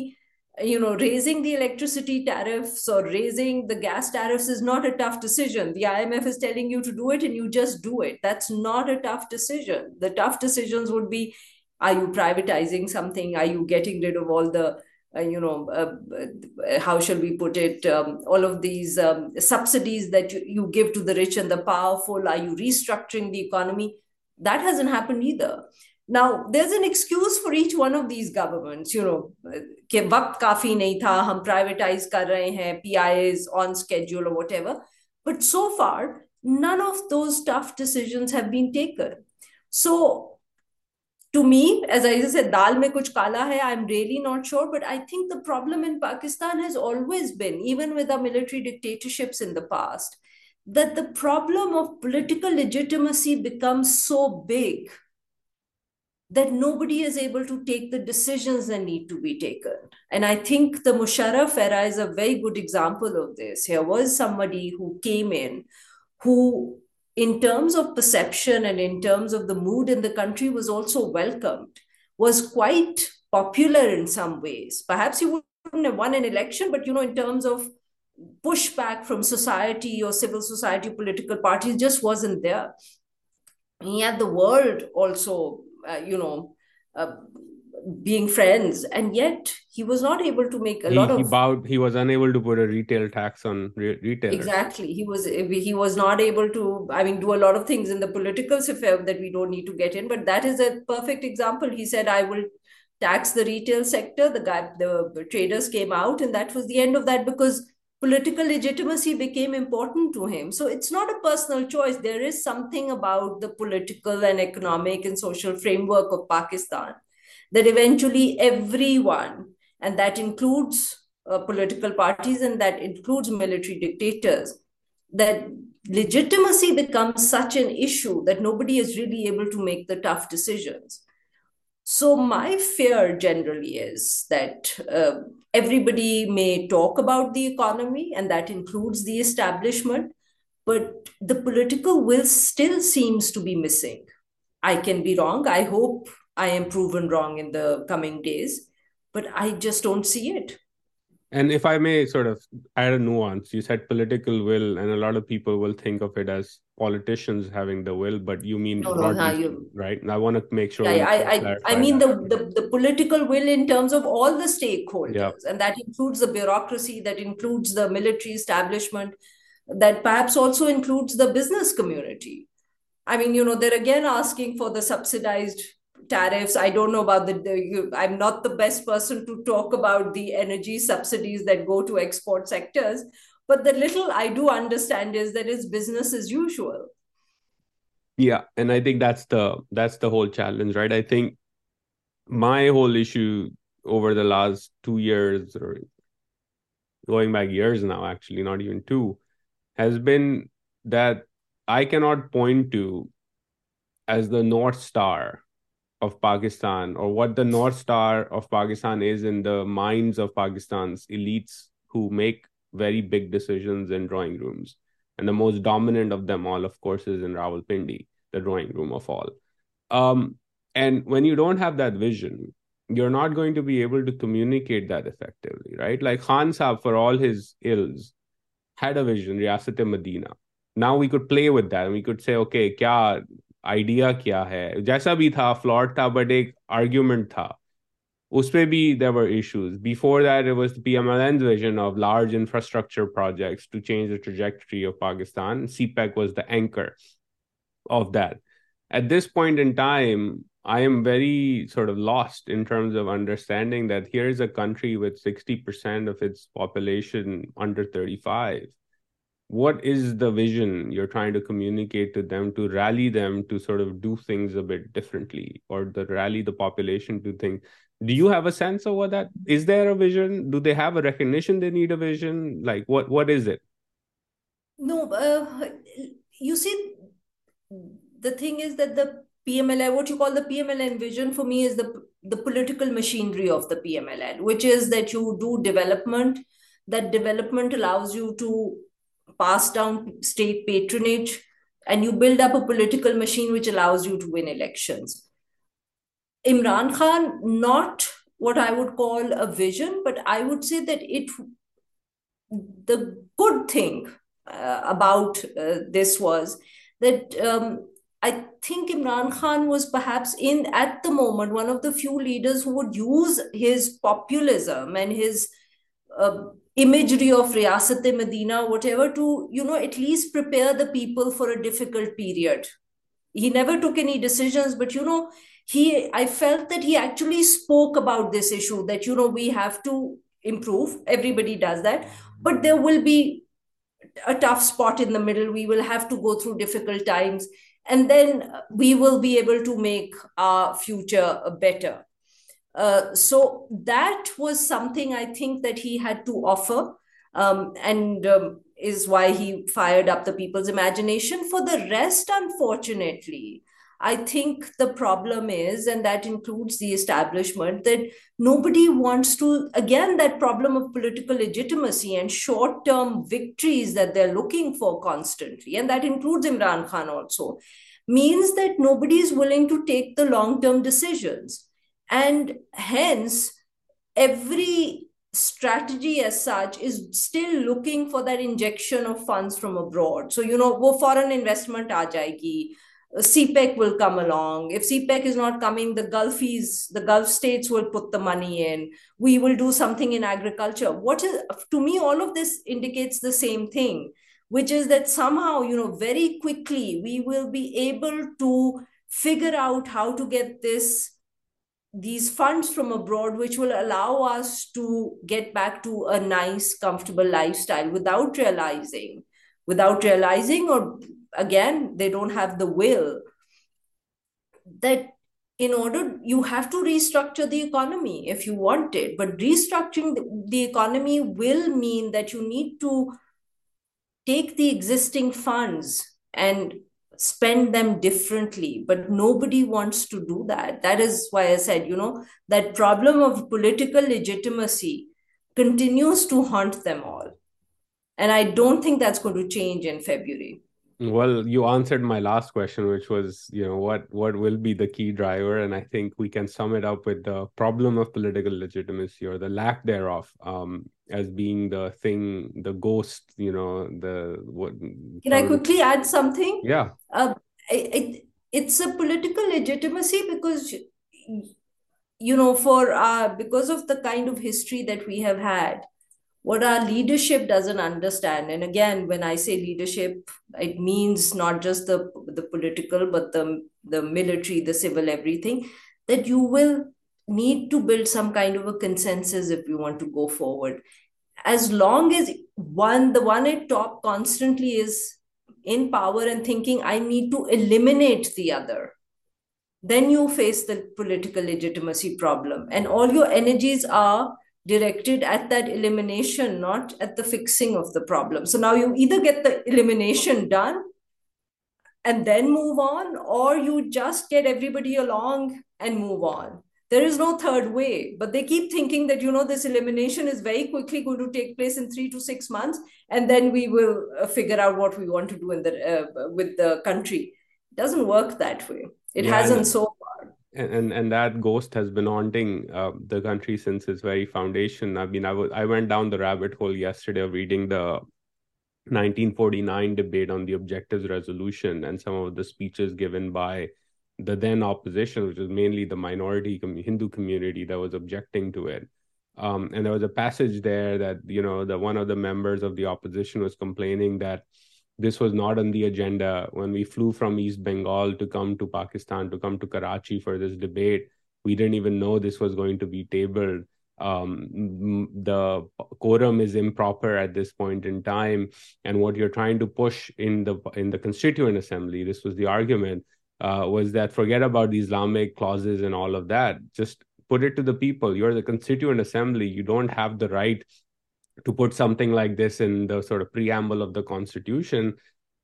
you know, raising the electricity tariffs or raising the gas tariffs is not a tough decision. The I M F is telling you to do it and you just do it. That's not a tough decision. The tough decisions would be, are you privatizing something? Are you getting rid of all the, uh, you know, uh, how shall we put it, um, all of these um, subsidies that you, you give to the rich and the powerful? Are you restructuring the economy? That hasn't happened either. Now, there's an excuse for each one of these governments, you know, ke waqt kafi nahi tha, hum privatize kar rahe hain, P I A is on schedule or whatever. But so far, none of those tough decisions have been taken. So, to me, as I said, daal mein kuch kala hai, I'm really not sure. But I think the problem in Pakistan has always been, even with our military dictatorships in the past, that the problem of political legitimacy becomes so big that nobody is able to take the decisions that need to be taken. And I think the Musharraf era is a very good example of this. Here was somebody who came in who, in terms of perception and in terms of the mood in the country, was also welcomed, was quite popular in some ways. Perhaps he wouldn't have won an election, but you know, in terms of pushback from society or civil society, political parties, just wasn't there. He had the world also, uh, you know, uh, being friends, and yet he was not able to make a he, lot of he bowed he was unable to put a retail tax on re retail exactly he was he was not able to I mean do a lot of things in the political sphere that we don't need to get in, but that is a perfect example. He said, I will tax the retail sector. The guy, the traders came out, and that was the end of that, because political legitimacy became important to him. So it's not a personal choice. There is something about the political and economic and social framework of Pakistan that eventually everyone, and that includes uh, political parties and that includes military dictators, that legitimacy becomes such an issue that nobody is really able to make the tough decisions. So my fear generally is that uh, everybody may talk about the economy, and that includes the establishment, but the political will still seems to be missing. I can be wrong. I hope I am proven wrong in the coming days, but I just don't see it. And if I may sort of add a nuance, you said political will, and a lot of people will think of it as politicians having the will, but you mean, no, not no, just, you, right? And I want to make sure. Yeah, I, I, I mean the, the, the political will in terms of all the stakeholders, yeah. And that includes the bureaucracy, that includes the military establishment, that perhaps also includes the business community. I mean, you know, they're again asking for the subsidized tariffs. I don't know about the, the you, I'm not the best person to talk about the energy subsidies that go to export sectors, but the little I do understand is that it's business as usual. Yeah, and I think that's the that's the whole challenge, right? I think my whole issue over the last two years or going back years now, actually, not even two, has been that I cannot point to as the North Star of Pakistan, or what the North Star of Pakistan is in the minds of Pakistan's elites who make very big decisions in drawing rooms. And the most dominant of them all, of course, is in Rawalpindi, the drawing room of all. Um, and when you don't have that vision, you're not going to be able to communicate that effectively, right? Like Khan Saab, for all his ills, had a vision, Riyasat Medina. Now we could play with that and we could say, okay, kya idea kya hai? Jaisa bhi tha, flawed tha, but ek argument tha. Uspe bhi there were issues. Before that, it was the P M L N's vision of large infrastructure projects to change the trajectory of Pakistan. C P E C was the anchor of that. At this point in time, I am very sort of lost in terms of understanding that here is a country with sixty percent of its population under thirty-five. What is the vision you're trying to communicate to them to rally them to sort of do things a bit differently, or to rally the population to think? Do you have a sense of what that is? There a vision? Do they have a recognition they need a vision? Like what, what is it? No, uh, you see, the thing is that the P M L N, what you call the P M L N vision, for me is the, the political machinery of the P M L N, which is that you do development, that development allows you to pass down state patronage, and you build up a political machine which allows you to win elections. Imran Khan, not what I would call a vision, but I would say that it, the good thing uh, about uh, this was that um, I think Imran Khan was perhaps in, at the moment, one of the few leaders who would use his populism and his uh, imagery of Riyasat Medina, whatever, to, you know, at least prepare the people for a difficult period. He never took any decisions, but, you know, he, I felt that he actually spoke about this issue that, you know, we have to improve. Everybody does that, but there will be a tough spot in the middle. We will have to go through difficult times. And then we will be able to make our future better. Uh, so that was something I think that he had to offer, um, and um, is why he fired up the people's imagination. For the rest, unfortunately, I think the problem is, and that includes the establishment, that nobody wants to, again, that problem of political legitimacy and short-term victories that they're looking for constantly, and that includes Imran Khan also, means that nobody is willing to take the long-term decisions. And hence, every strategy as such is still looking for that injection of funds from abroad. So, you know, wo foreign investment aa jayegi. C P E C will come along. If C P E C is not coming, the Gulfies, the Gulf states will put the money in. We will do something in agriculture. What is, to me, all of this indicates the same thing, which is that somehow, you know, very quickly, we will be able to figure out how to get this, these funds from abroad, which will allow us to get back to a nice, comfortable lifestyle without realizing, without realizing or again, they don't have the will, that in order, you have to restructure the economy if you want it. But restructuring the, the economy will mean that you need to take the existing funds and spend them differently. But nobody wants to do that. That is why I said, you know, that problem of political legitimacy continues to haunt them all. And I don't think that's going to change in February. Well, you answered my last question, which was, you know, what, what will be the key driver? And I think we can sum it up with the problem of political legitimacy, or the lack thereof, um, as being the thing, the ghost, you know, the... what? Can I quickly add something? Yeah. Uh, it, it, it's a political legitimacy because, you know, for uh, because of the kind of history that we have had, what our leadership doesn't understand. And again, when I say leadership, it means not just the, the political, but the, the military, the civil, everything, that you will need to build some kind of a consensus if you want to go forward. As long as one, the one at top constantly is in power and thinking, I need to eliminate the other, then you face the political legitimacy problem. And all your energies are directed at that elimination, not at the fixing of the problem. So now you either get the elimination done and then move on, or you just get everybody along and move on. There is no third way, but they keep thinking that, you know, this elimination is very quickly going to take place in three to six months, and then we will uh, figure out what we want to do in the, uh, with the country. It doesn't work that way. It yeah, hasn't so far. And, and and that ghost has been haunting uh, the country since its very foundation. I mean, I, w- I went down the rabbit hole yesterday of reading the nineteen forty-nine debate on the Objectives Resolution and some of the speeches given by the then opposition, which was mainly the minority com- Hindu community that was objecting to it. Um, and there was a passage there that, you know, the one of the members of the opposition was complaining that this was not on the agenda. When we flew from East Bengal to come to Pakistan, to come to Karachi for this debate, we didn't even know this was going to be tabled. Um, the quorum is improper at this point in time. And what you're trying to push in the in the Constituent Assembly, this was the argument, uh, was that forget about the Islamic clauses and all of that. Just put it to the people. You're the Constituent Assembly. You don't have the right to put something like this in the sort of preamble of the Constitution.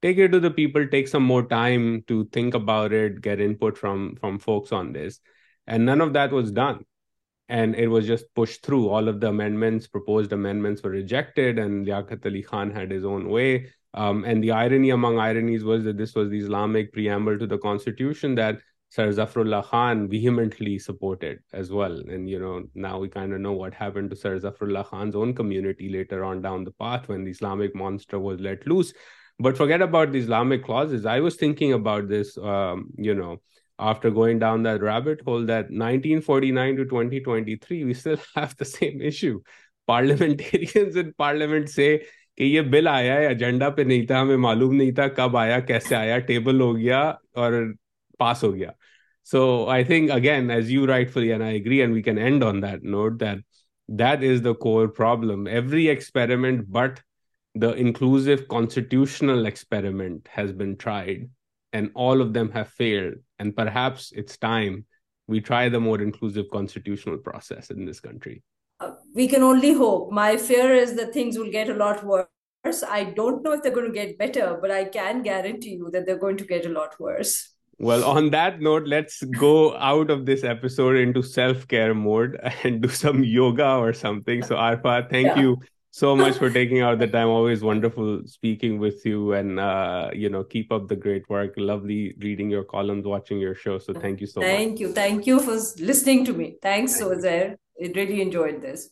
Take it to the people, take some more time to think about it, get input from, from folks on this. And none of that was done. And it was just pushed through. All of the amendments, proposed amendments were rejected, and Liaquat Ali Khan had his own way. Um, and the irony among ironies was that this was the Islamic preamble to the Constitution that Sir Zafrullah Khan vehemently supported as well. And, you know, now we kind of know what happened to Sir Zafrullah Khan's own community later on down the path when the Islamic monster was let loose. But forget about the Islamic clauses. I was thinking about this, um, you know, after going down that rabbit hole, that nineteen forty-nine to twenty twenty-three, we still have the same issue. Parliamentarians in parliament say, ये bill आया है, agenda पे नहीं था, हमें मालूम नहीं था कब आया, कैसे आया, टेबल हो गया और pass ho gaya. So I think, again, as you rightfully, and I agree, and we can end on that note, that that is the core problem. Every experiment but the inclusive constitutional experiment has been tried, and all of them have failed. And perhaps it's time we try the more inclusive constitutional process in this country. Uh, we can only hope. My fear is that things will get a lot worse. I don't know if they're going to get better, but I can guarantee you that they're going to get a lot worse. Well, on that note, let's go out of this episode into self-care mode and do some yoga or something. So, Arfa, thank yeah. you so much for taking out the time. Always wonderful speaking with you, and, uh, you know, keep up the great work. Lovely reading your columns, watching your show. So thank you so thank much. Thank you. Thank you for listening to me. Thanks, Uzair. It really enjoyed this.